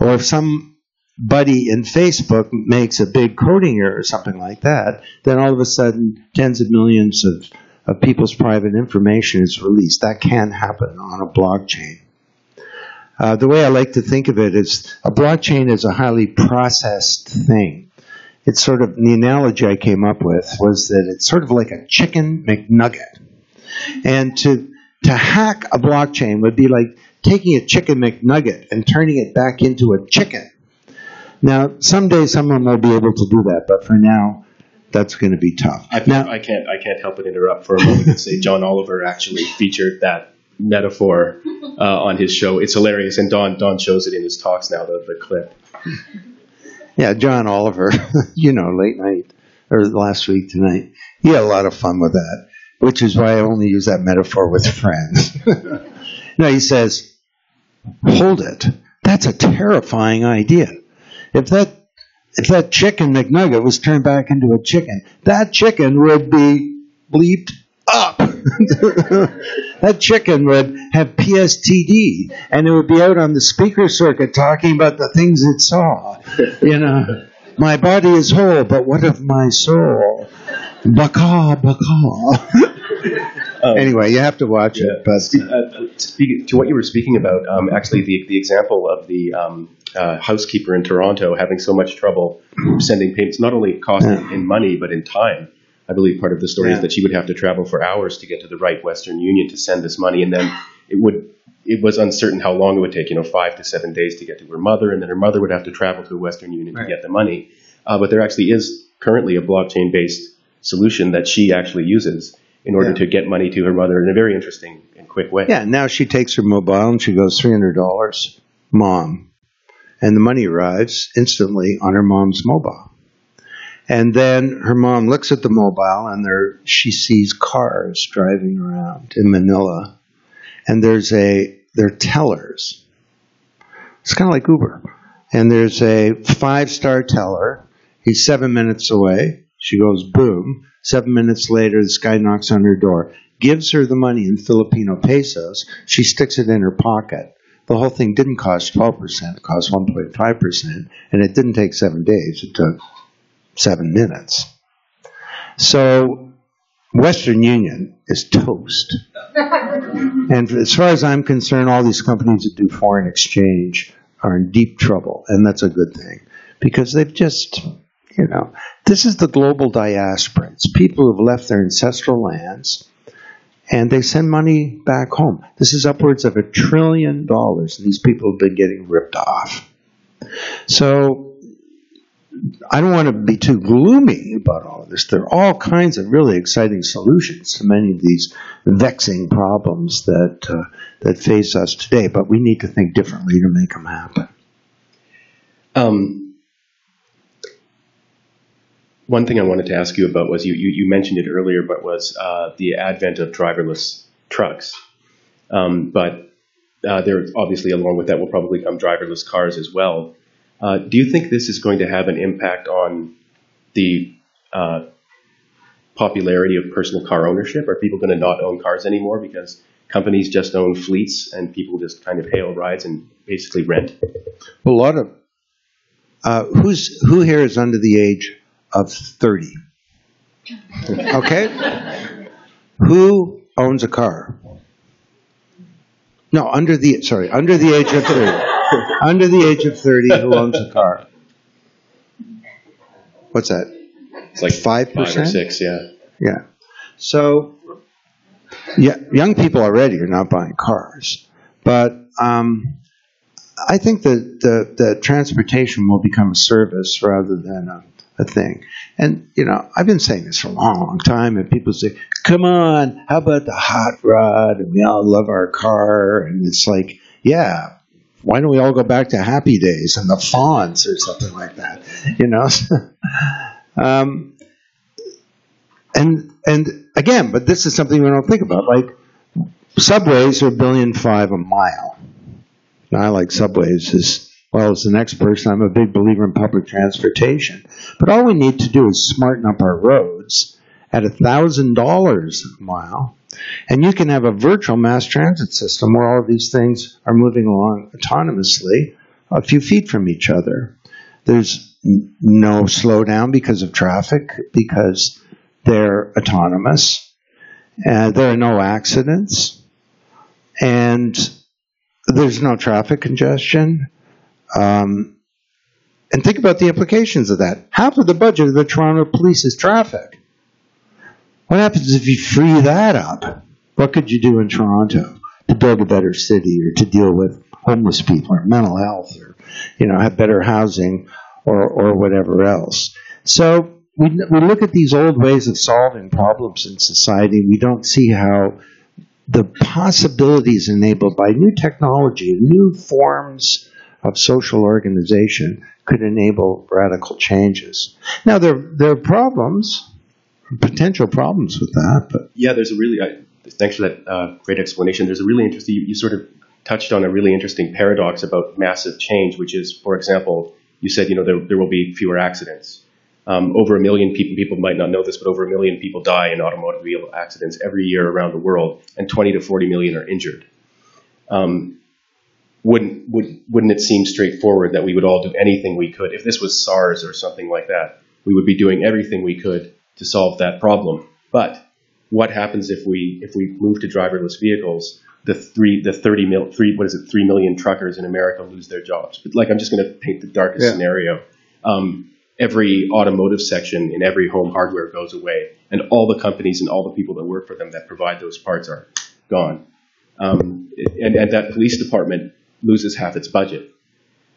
or if somebody in Facebook makes a big coding error or something like that, then all of a sudden tens of millions of, of people's private information is released. That can happen on a blockchain. Uh, the way I like to think of it is a blockchain is a highly processed thing. It's sort of, the analogy I came up with was that it's sort of like a chicken McNugget. And to to hack a blockchain would be like taking a chicken McNugget and turning it back into a chicken. Now, someday someone will be able to do that, but for now, that's going to be tough. I, now, I can't I can't help but interrupt for a moment and say John Oliver actually featured that metaphor uh, on his show. It's hilarious, and Don, Don shows it in his talks now, the, the clip. Yeah, John Oliver, you know, late night, or last week, tonight. He had a lot of fun with that, which is why I only use that metaphor with friends. No, he says, hold it. That's a terrifying idea. If that if that chicken McNugget was turned back into a chicken, that chicken would be bleeped up. That chicken would have P S T D, and it would be out on the speaker circuit talking about the things it saw. You know, my body is whole, but what of my soul? Baka, baka. Um, anyway, you have to watch yeah, it. But uh, speak, to what you were speaking about, um, actually, the, the example of the um, uh, housekeeper in Toronto having so much trouble sending payments, not only cost yeah. in money, but in time. I believe part of the story yeah. is that she would have to travel for hours to get to the right Western Union to send this money, and then it would it was uncertain how long it would take, you know, five to seven days to get to her mother, and then her mother would have to travel to Western Union right. to get the money. Uh, but there actually is currently a blockchain-based solution that she actually uses in order yeah. to get money to her mother in a very interesting and quick way. Yeah, now she takes her mobile and she goes, three hundred dollars, Mom. And the money arrives instantly on her mom's mobile. And then her mom looks at the mobile and there she sees cars driving around in Manila. And there's a, they're tellers. It's kind of like Uber. And there's a five-star teller. He's seven minutes away. She goes, boom. Seven minutes later, this guy knocks on her door, gives her the money in Filipino pesos. She sticks it in her pocket. The whole thing didn't cost twelve percent. It cost one point five percent. And it didn't take seven days. It took seven minutes. So Western Union is toast. And as far as I'm concerned, all these companies that do foreign exchange are in deep trouble. And that's a good thing. Because they've just... You know, this is the global diaspora. It's people who have left their ancestral lands, and they send money back home. This is upwards of a trillion dollars. These people have been getting ripped off. So I don't want to be too gloomy about all of this. There are all kinds of really exciting solutions to many of these vexing problems that uh, that face us today, but we need to think differently to make them happen. Um. One thing I wanted to ask you about was you, you, you mentioned it earlier, but was uh, the advent of driverless trucks. Um, but uh, there, obviously, along with that will probably come driverless cars as well. Uh, do you think this is going to have an impact on the uh, popularity of personal car ownership? Are people going to not own cars anymore because companies just own fleets and people just kind of hail rides and basically rent? Well, a lot of uh, who's who here is under the age of thirty. Okay? Who owns a car? No, under the, sorry, under the age of thirty. Under the age of thirty, who owns a car? what's that? It's like five percent? Five or six, yeah. Yeah. So yeah, young people already are not buying cars. But um, I think that the, the transportation will become a service rather than a, a thing. And, you know, I've been saying this for a long, long time, and people say, come on, how about the hot rod? And we all love our car. And it's like, yeah, why don't we all go back to Happy Days and the Fonz or something like that, you know? um, and, and again, but this is something we don't think about. Like, subways are a billion five a mile. And I like subways as well as the next person. I'm a big believer in public transportation. But all we need to do is smarten up our roads at one thousand dollars a mile, and you can have a virtual mass transit system where all of these things are moving along autonomously a few feet from each other. There's no slowdown because of traffic, because they're autonomous, and there are no accidents, and there's no traffic congestion. Um, and think about the implications of that. Half of the budget of the Toronto Police is traffic. What happens if you free that up? What could you do in Toronto to build a better city, or to deal with homeless people, or mental health, or, you know, have better housing, or or whatever else? So we we look at these old ways of solving problems in society. We don't see how the possibilities enabled by new technology, new forms of social organization, could enable radical changes. Now there there are problems. Potential problems with that, but yeah, there's a really. Uh, thanks for that uh, great explanation. There's a really interesting. You, you sort of touched on a really interesting paradox about massive change, which is, for example, you said, you know, there there will be fewer accidents. Um, over a million people. People might not know this, but over a million people die in automobile accidents every year around the world, and twenty to forty million are injured. Um, wouldn't would wouldn't it seem straightforward that we would all do anything we could? If this was SARS or something like that, we would be doing everything we could to solve that problem. But what happens if we if we move to driverless vehicles? The three the thirty mil three what is it three million truckers in America lose their jobs. But like, I'm just going to paint the darkest yeah. scenario. Um, every automotive section in every home hardware goes away, and all the companies and all the people that work for them that provide those parts are gone. Um, and and that police department loses half its budget.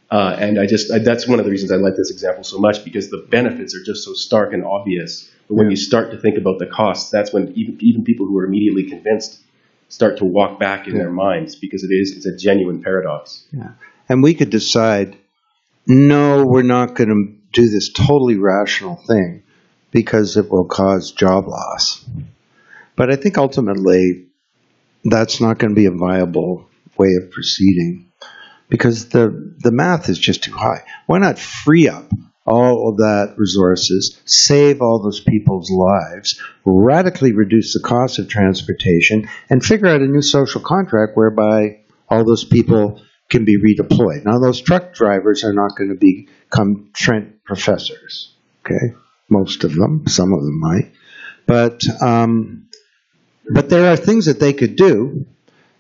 Uh, and I just I, that's one of the reasons I like this example so much, because the benefits are just so stark and obvious. But when you start to think about the costs, that's when even, even people who are immediately convinced start to walk back in yeah. their minds, because it is, it's a genuine paradox. Yeah. And we could decide, no, we're not going to do this totally rational thing because it will cause job loss. But I think ultimately that's not going to be a viable way of proceeding, because the, the math is just too high. Why not free up all of that resources, save all those people's lives, radically reduce the cost of transportation, and figure out a new social contract whereby all those people can be redeployed. Now, those truck drivers are not going to become Trent professors, okay? Most of them, some of them might. But, um, but there are things that they could do.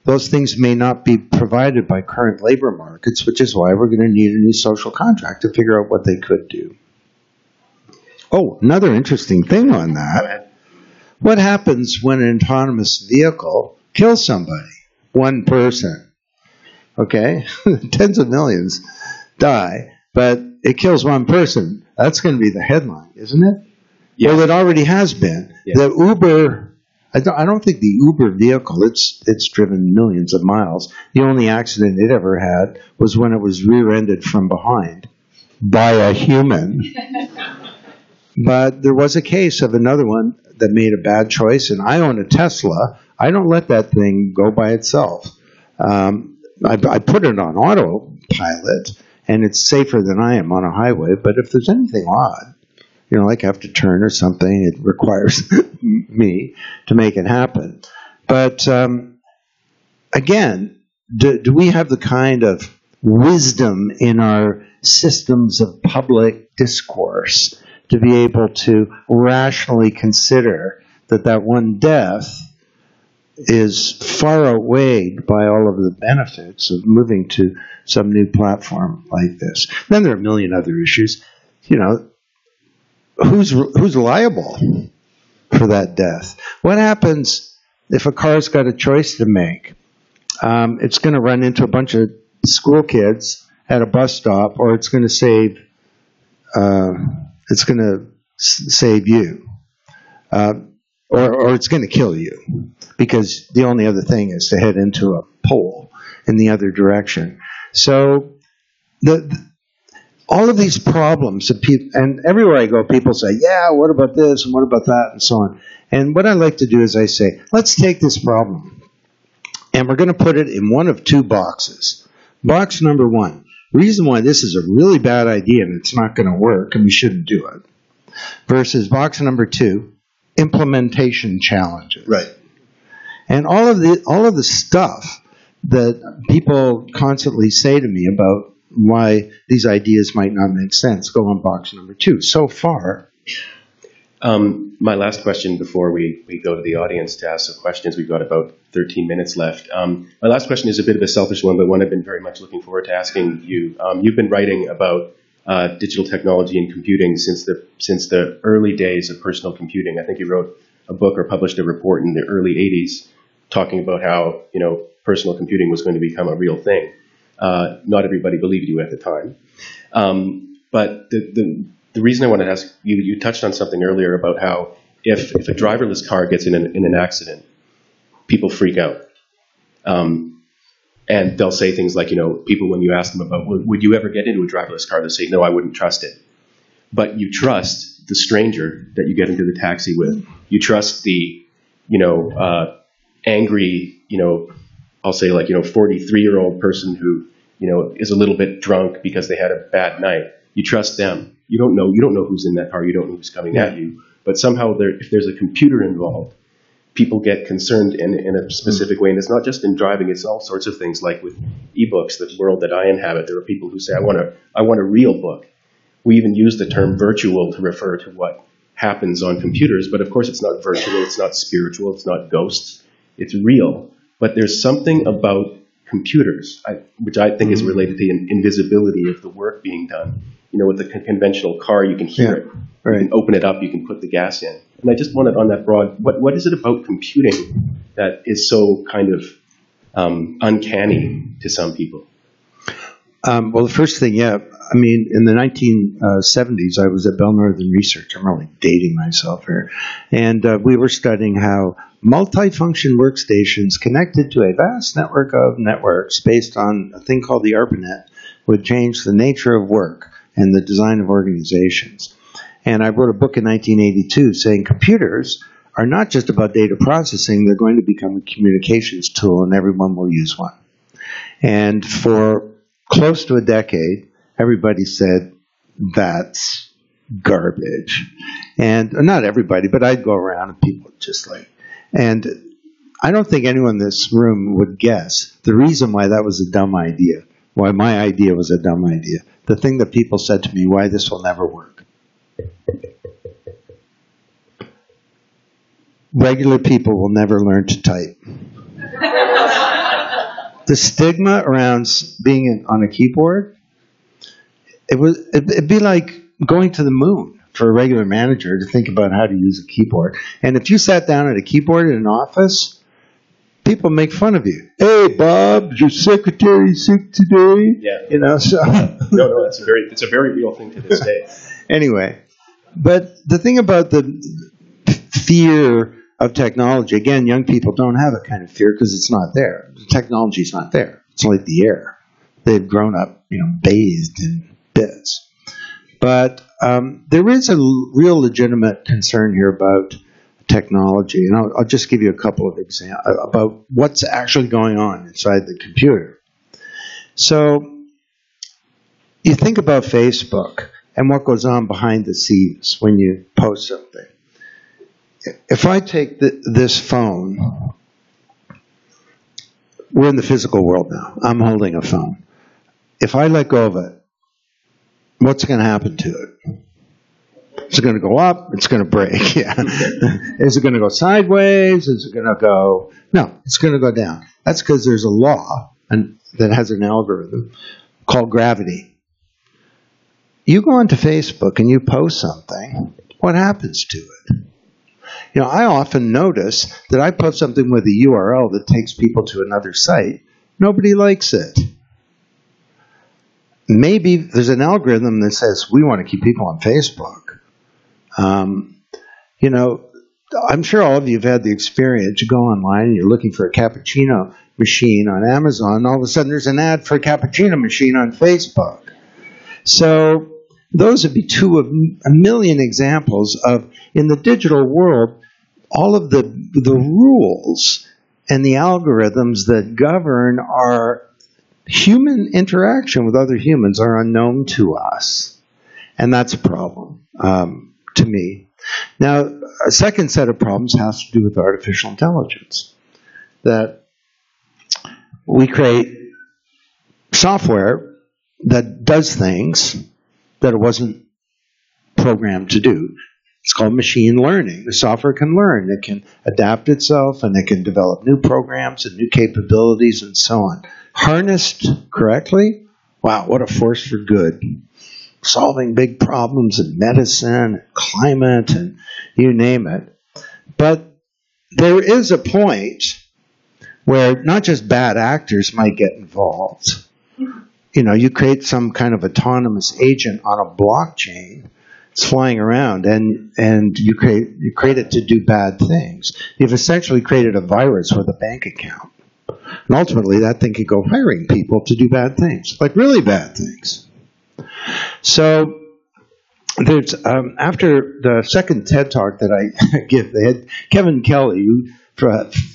Those things may not be provided by current labor markets, which is why we're going to need a new social contract to figure out what they could do. Oh, another interesting thing on that. What happens when an autonomous vehicle kills somebody? One person. Okay? Tens of millions die, but it kills one person. That's going to be the headline, isn't it? Yes. Well, it already has been. Yes. The Uber... I don't, I don't think the Uber vehicle, it's it's driven millions of miles. The only accident it ever had was when it was rear-ended from behind by a human. But there was a case of another one that made a bad choice, and I own a Tesla. I don't let that thing go by itself. Um, I, I put it on autopilot, and it's safer than I am on a highway, but if there's anything odd, you know, like I have to turn or something, it requires me to make it happen. But um, again, do, do we have the kind of wisdom in our systems of public discourse to be able to rationally consider that that one death is far outweighed by all of the benefits of moving to some new platform like this? Then there are a million other issues, you know. who's who's liable for that death? What happens if a car's got a choice to make? Um, it's going to run into a bunch of school kids at a bus stop, or it's going to save. Uh, it's going to save you, uh, or or it's going to kill you, because the only other thing is to head into a pole in the other direction. So the, the all of these problems that people, and everywhere I go, people say, "Yeah, what about this and what about that and so on." And what I like to do is I say, "Let's take this problem, and we're going to put it in one of two boxes. Box number one." Reason why this is a really bad idea and it's not going to work and we shouldn't do it, versus box number two, implementation challenges. Right. And all of the all of the stuff that people constantly say to me about why these ideas might not make sense go on box number two. So far. Um, my last question before we, we go to the audience to ask some questions. We've got about thirteen minutes left. Um, my last question is a bit of a selfish one, but one I've been very much looking forward to asking you. Um, you've been writing about uh, digital technology and computing since the since the early days of personal computing. I think you wrote a book or published a report in the early eighties talking about how, you know, personal computing was going to become a real thing. Uh, not everybody believed you at the time. Um, but the... the The reason I wanted to ask you, you touched on something earlier about how if, if a driverless car gets in an, in an accident, people freak out. Um, and they'll say things like, you know, people, when you ask them about, would, would you ever get into a driverless car? They'll say, no, I wouldn't trust it. But you trust the stranger that you get into the taxi with. You trust the, you know, uh, angry, you know, I'll say like, you know, forty-three-year-old person who, you know, is a little bit drunk because they had a bad night. You trust them. You don't know. You don't know who's in that car. You don't know who's coming yeah. at you. But somehow, there, if there's a computer involved, people get concerned in, in a specific mm-hmm. way. And it's not just in driving; it's all sorts of things. Like with ebooks, the world that I inhabit, there are people who say, "I want a, I want a real book." We even use the term virtual to refer to what happens on computers. But of course, it's not virtual. It's not spiritual. It's not ghosts. It's real. But there's something about computers, I, which I think mm-hmm. is related to the in- invisibility of the work being done. You know, with the con- conventional car, you can hear yeah, it. Right. You can open it up. You can put the gas in. And I just wanted on that broad, what what is it about computing that is so kind of um, uncanny to some people? Um, well, the first thing, yeah, I mean, in the nineteen seventies, I was at Bell Northern Research. I'm really dating myself here. And uh, we were studying how multifunction workstations connected to a vast network of networks based on a thing called the ARPANET would change the nature of work and the design of organizations. And I wrote a book in nineteen eighty-two saying computers are not just about data processing, they're going to become a communications tool and everyone will use one. And for close to a decade, everybody said, that's garbage. And not everybody, but I'd go around and people would just like, and I don't think anyone in this room would guess the reason why that was a dumb idea, why my idea was a dumb idea. The thing that people said to me, why this will never work. Regular people will never learn to type. The stigma around being in, on a keyboard, it was, it, it'd be like going to the moon for a regular manager to think about how to use a keyboard. And if you sat down at a keyboard in an office, people make fun of you. Hey, Bob, your secretary's sick today. Yeah, you know. So no, no, that's a very, it's a very real thing to this day. Anyway, but the thing about the fear of technology, again, young people don't have that kind of fear because it's not there. The technology's not there. It's like the air. They've grown up, you know, bathed in bits. But um, there is a l- real legitimate concern here about technology, and I'll, I'll just give you a couple of examples about what's actually going on inside the computer. So you think about Facebook and what goes on behind the scenes when you post something. If I take th- this phone, we're in the physical world now. I'm holding a phone. If I let go of it, what's going to happen to it? It's going to go up. It's going to break. Yeah. Is it going to go sideways? Is it going to go? No, it's going to go down. That's because there's a law and that has an algorithm called gravity. You go onto Facebook and you post something, what happens to it? You know, I often notice that I post something with a U R L that takes people to another site. Nobody likes it. Maybe there's an algorithm that says, we want to keep people on Facebook. Um, you know, I'm sure all of you have had the experience. You go online and you're looking for a cappuccino machine on Amazon, and all of a sudden there's an ad for a cappuccino machine on Facebook. So those would be two of a million examples of, in the digital world, all of the, the rules and the algorithms that govern our human interaction with other humans are unknown to us. And that's a problem, um, to me. Now, a second set of problems has to do with artificial intelligence. That we create software that does things that it wasn't programmed to do. It's called machine learning. The software can learn. It can adapt itself, and it can develop new programs and new capabilities and so on. Harnessed correctly, wow, what a force for good. Solving big problems in medicine, climate, and you name it. But there is a point where not just bad actors might get involved. You know, you create some kind of autonomous agent on a blockchain. It's flying around, and and you create you create it to do bad things. You've essentially created a virus with a bank account. And ultimately, that thing could go hiring people to do bad things, like really bad things. So there's um, after the second TED Talk that I give, they had Kevin Kelly, who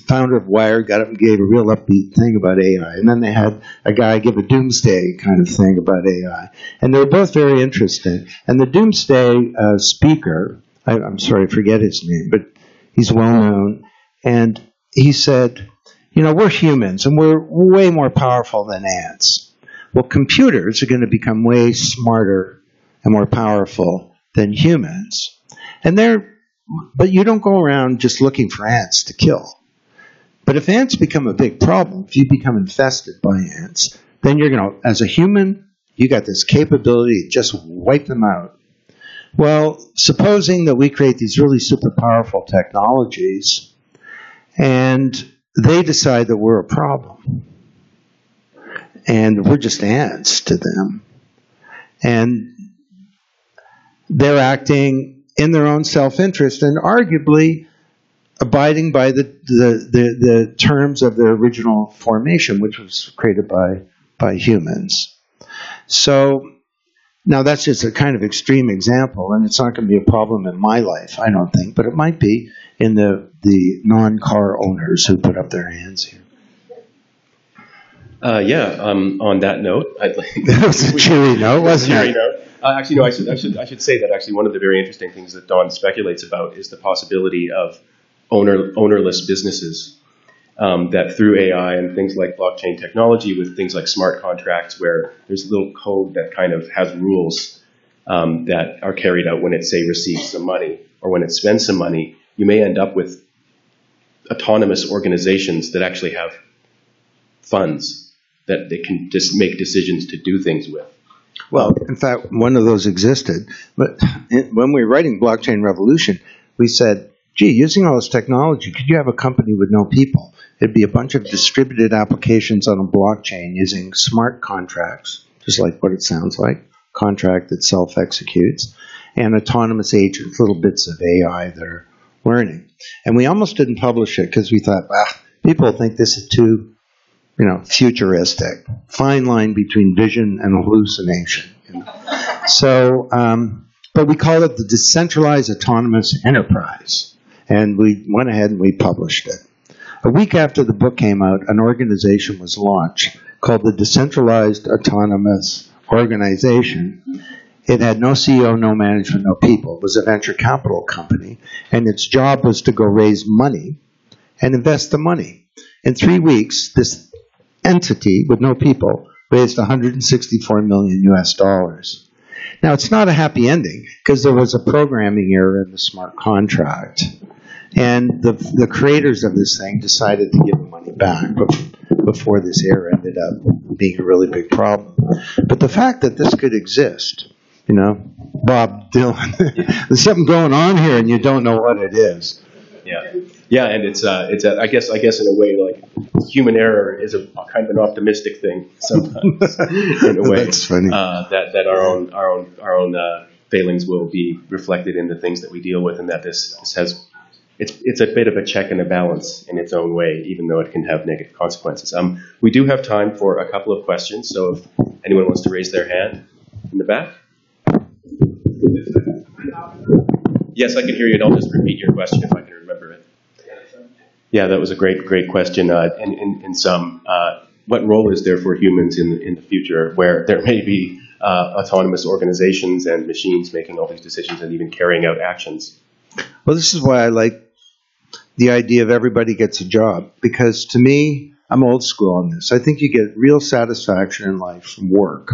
founder of Wired, got up and gave a real upbeat thing about A I. And then they had a guy give a doomsday kind of thing about A I. And they were both very interesting. And the doomsday uh, speaker, I, I'm sorry, I forget his name, but he's well known. And he said, you know, we're humans and we're way more powerful than ants. Well, computers are going to become way smarter and more powerful than humans. And they're But you don't go around just looking for ants to kill. But if ants become a big problem, if you become infested by ants, then you're going to, as a human, you got this capability to just wipe them out. Well, supposing that we create these really super powerful technologies and they decide that we're a problem and we're just ants to them, and they're acting in their own self-interest and arguably abiding by the, the the the terms of their original formation, which was created by by humans. So now that's just a kind of extreme example, and it's not going to be a problem in my life, I don't think, but it might be in the the non-car owners who put up their hands here. Uh, yeah. Um, on that note, I'd like that was a cheery note, wasn't it? Cheery note. Uh, actually, no. I should, I should, I should say that actually one of the very interesting things that Don speculates about is the possibility of owner, ownerless businesses um, that through A I and things like blockchain technology, with things like smart contracts, where there's little code that kind of has rules um, that are carried out when it, say, receives some money or when it spends some money, you may end up with autonomous organizations that actually have funds that they can just make decisions to do things with. Well, in fact, one of those existed. But when we were writing Blockchain Revolution, we said, gee, using all this technology, could you have a company with no people? It'd be a bunch of distributed applications on a blockchain using smart contracts, just like what it sounds like, contract that self-executes, and autonomous agents, little bits of A I that are learning. And we almost didn't publish it because we thought, ah, people think this is too... you know, futuristic, fine line between vision and hallucination. You know? So, um, but we call it the Decentralized Autonomous Enterprise, and we went ahead and we published it. A week after the book came out, an organization was launched called the Decentralized Autonomous Organization. It had no C E O, no management, no people. It was a venture capital company, and its job was to go raise money and invest the money. In three weeks, this entity with no people raised one hundred sixty-four million U S dollars. Now, it's not a happy ending because there was a programming error in the smart contract, and the the creators of this thing decided to give the money back before this error ended up being a really big problem. But the fact that this could exist you know, Bob Dylan. There's something going on here, and you don't know what it is. Yeah, yeah, and it's uh, it's a, I guess I guess in a way, like, human error is a kind of an optimistic thing sometimes. In a way, that's funny. Uh, that that our own our own our own uh, failings will be reflected in the things that we deal with, and that this, this has. It's it's a bit of a check and a balance in its own way, even though it can have negative consequences. Um, we do have time for a couple of questions, so if anyone wants to raise their hand in the back. Yes, I can hear you, and I'll just repeat your question if I can remember it. Yeah, that was a great, great question. Uh, and in, in some, uh, what role is there for humans in, in the future where there may be uh, autonomous organizations and machines making all these decisions and even carrying out actions? Well, this is why I like the idea of everybody gets a job, because to me, I'm old school on this. I think you get real satisfaction in life from work,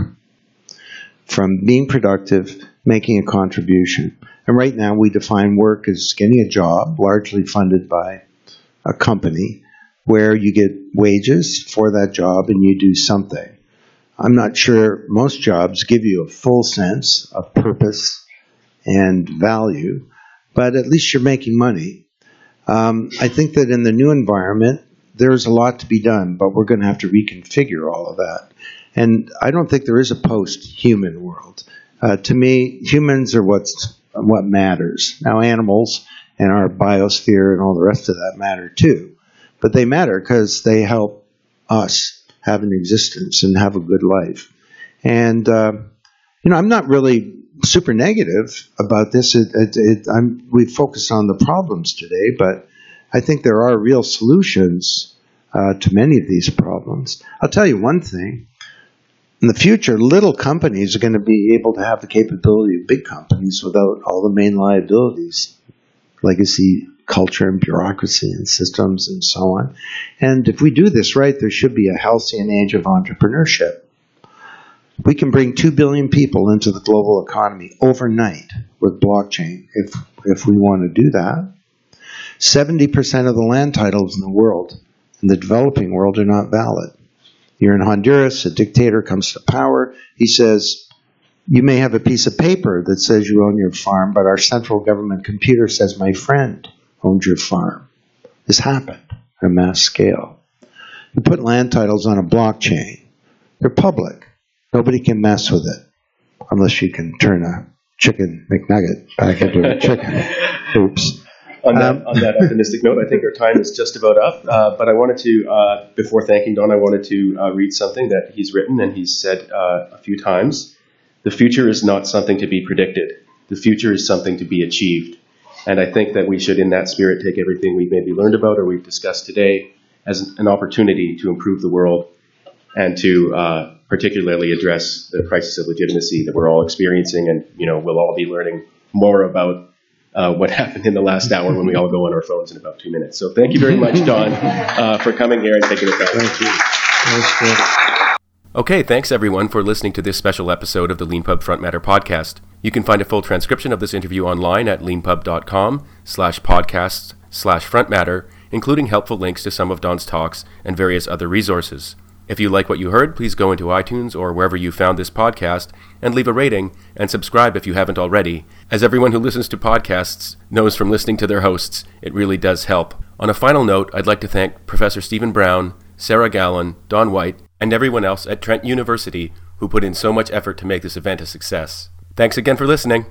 from being productive, making a contribution. And right now we define work as getting a job, largely funded by a company, where you get wages for that job and you do something. I'm not sure most jobs give you a full sense of purpose and value, but at least you're making money. Um, I think that in the new environment, there's a lot to be done, but we're going to have to reconfigure all of that. And I don't think there is a post-human world. Uh, to me, humans are what's, what matters. Now, animals and our biosphere and all the rest of that matter too. But they matter because they help us have an existence and have a good life. And, uh, you know, I'm not really super negative about this. It, it, it, I'm, we focus on the problems today, but I think there are real solutions uh, to many of these problems. I'll tell you one thing. In the future, little companies are going to be able to have the capability of big companies without all the main liabilities, legacy, culture, and bureaucracy, and systems, and so on. And if we do this right, there should be a halcyon age of entrepreneurship. We can bring two billion people into the global economy overnight with blockchain if, if we want to do that. seventy percent of the land titles in the world, in the developing world, are not valid. You're in Honduras, a dictator comes to power. He says, you may have a piece of paper that says you own your farm, but our central government computer says my friend owned your farm. This happened on a mass scale. You put land titles on a blockchain. They're public. Nobody can mess with it, unless you can turn a chicken McNugget back into a chicken. Oops. On that, um, on that optimistic note, I think our time is just about up. Uh, but I wanted to, uh, before thanking Don, I wanted to uh, read something that he's written and he's said uh, a few times. The future is not something to be predicted. The future is something to be achieved. And I think that we should, in that spirit, take everything we've maybe learned about or we've discussed today as an opportunity to improve the world and to uh, particularly address the crisis of legitimacy that we're all experiencing. And, you know, we'll all be learning more about Uh, what happened in the last hour when we all go on our phones in about two minutes. So thank you very much, Don, uh, for coming here and taking the time. Thank you. Thanks, okay, thanks everyone for listening to this special episode of the LeanPub Front Matter podcast. You can find a full transcription of this interview online at leanpub.com slash podcasts slash front matter, including helpful links to some of Don's talks and various other resources. If you like what you heard, please go into iTunes or wherever you found this podcast and leave a rating and subscribe if you haven't already. As everyone who listens to podcasts knows from listening to their hosts, it really does help. On a final note, I'd like to thank Professor Stephen Brown, Sarah Gallen, Don White, and everyone else at Trent University who put in so much effort to make this event a success. Thanks again for listening.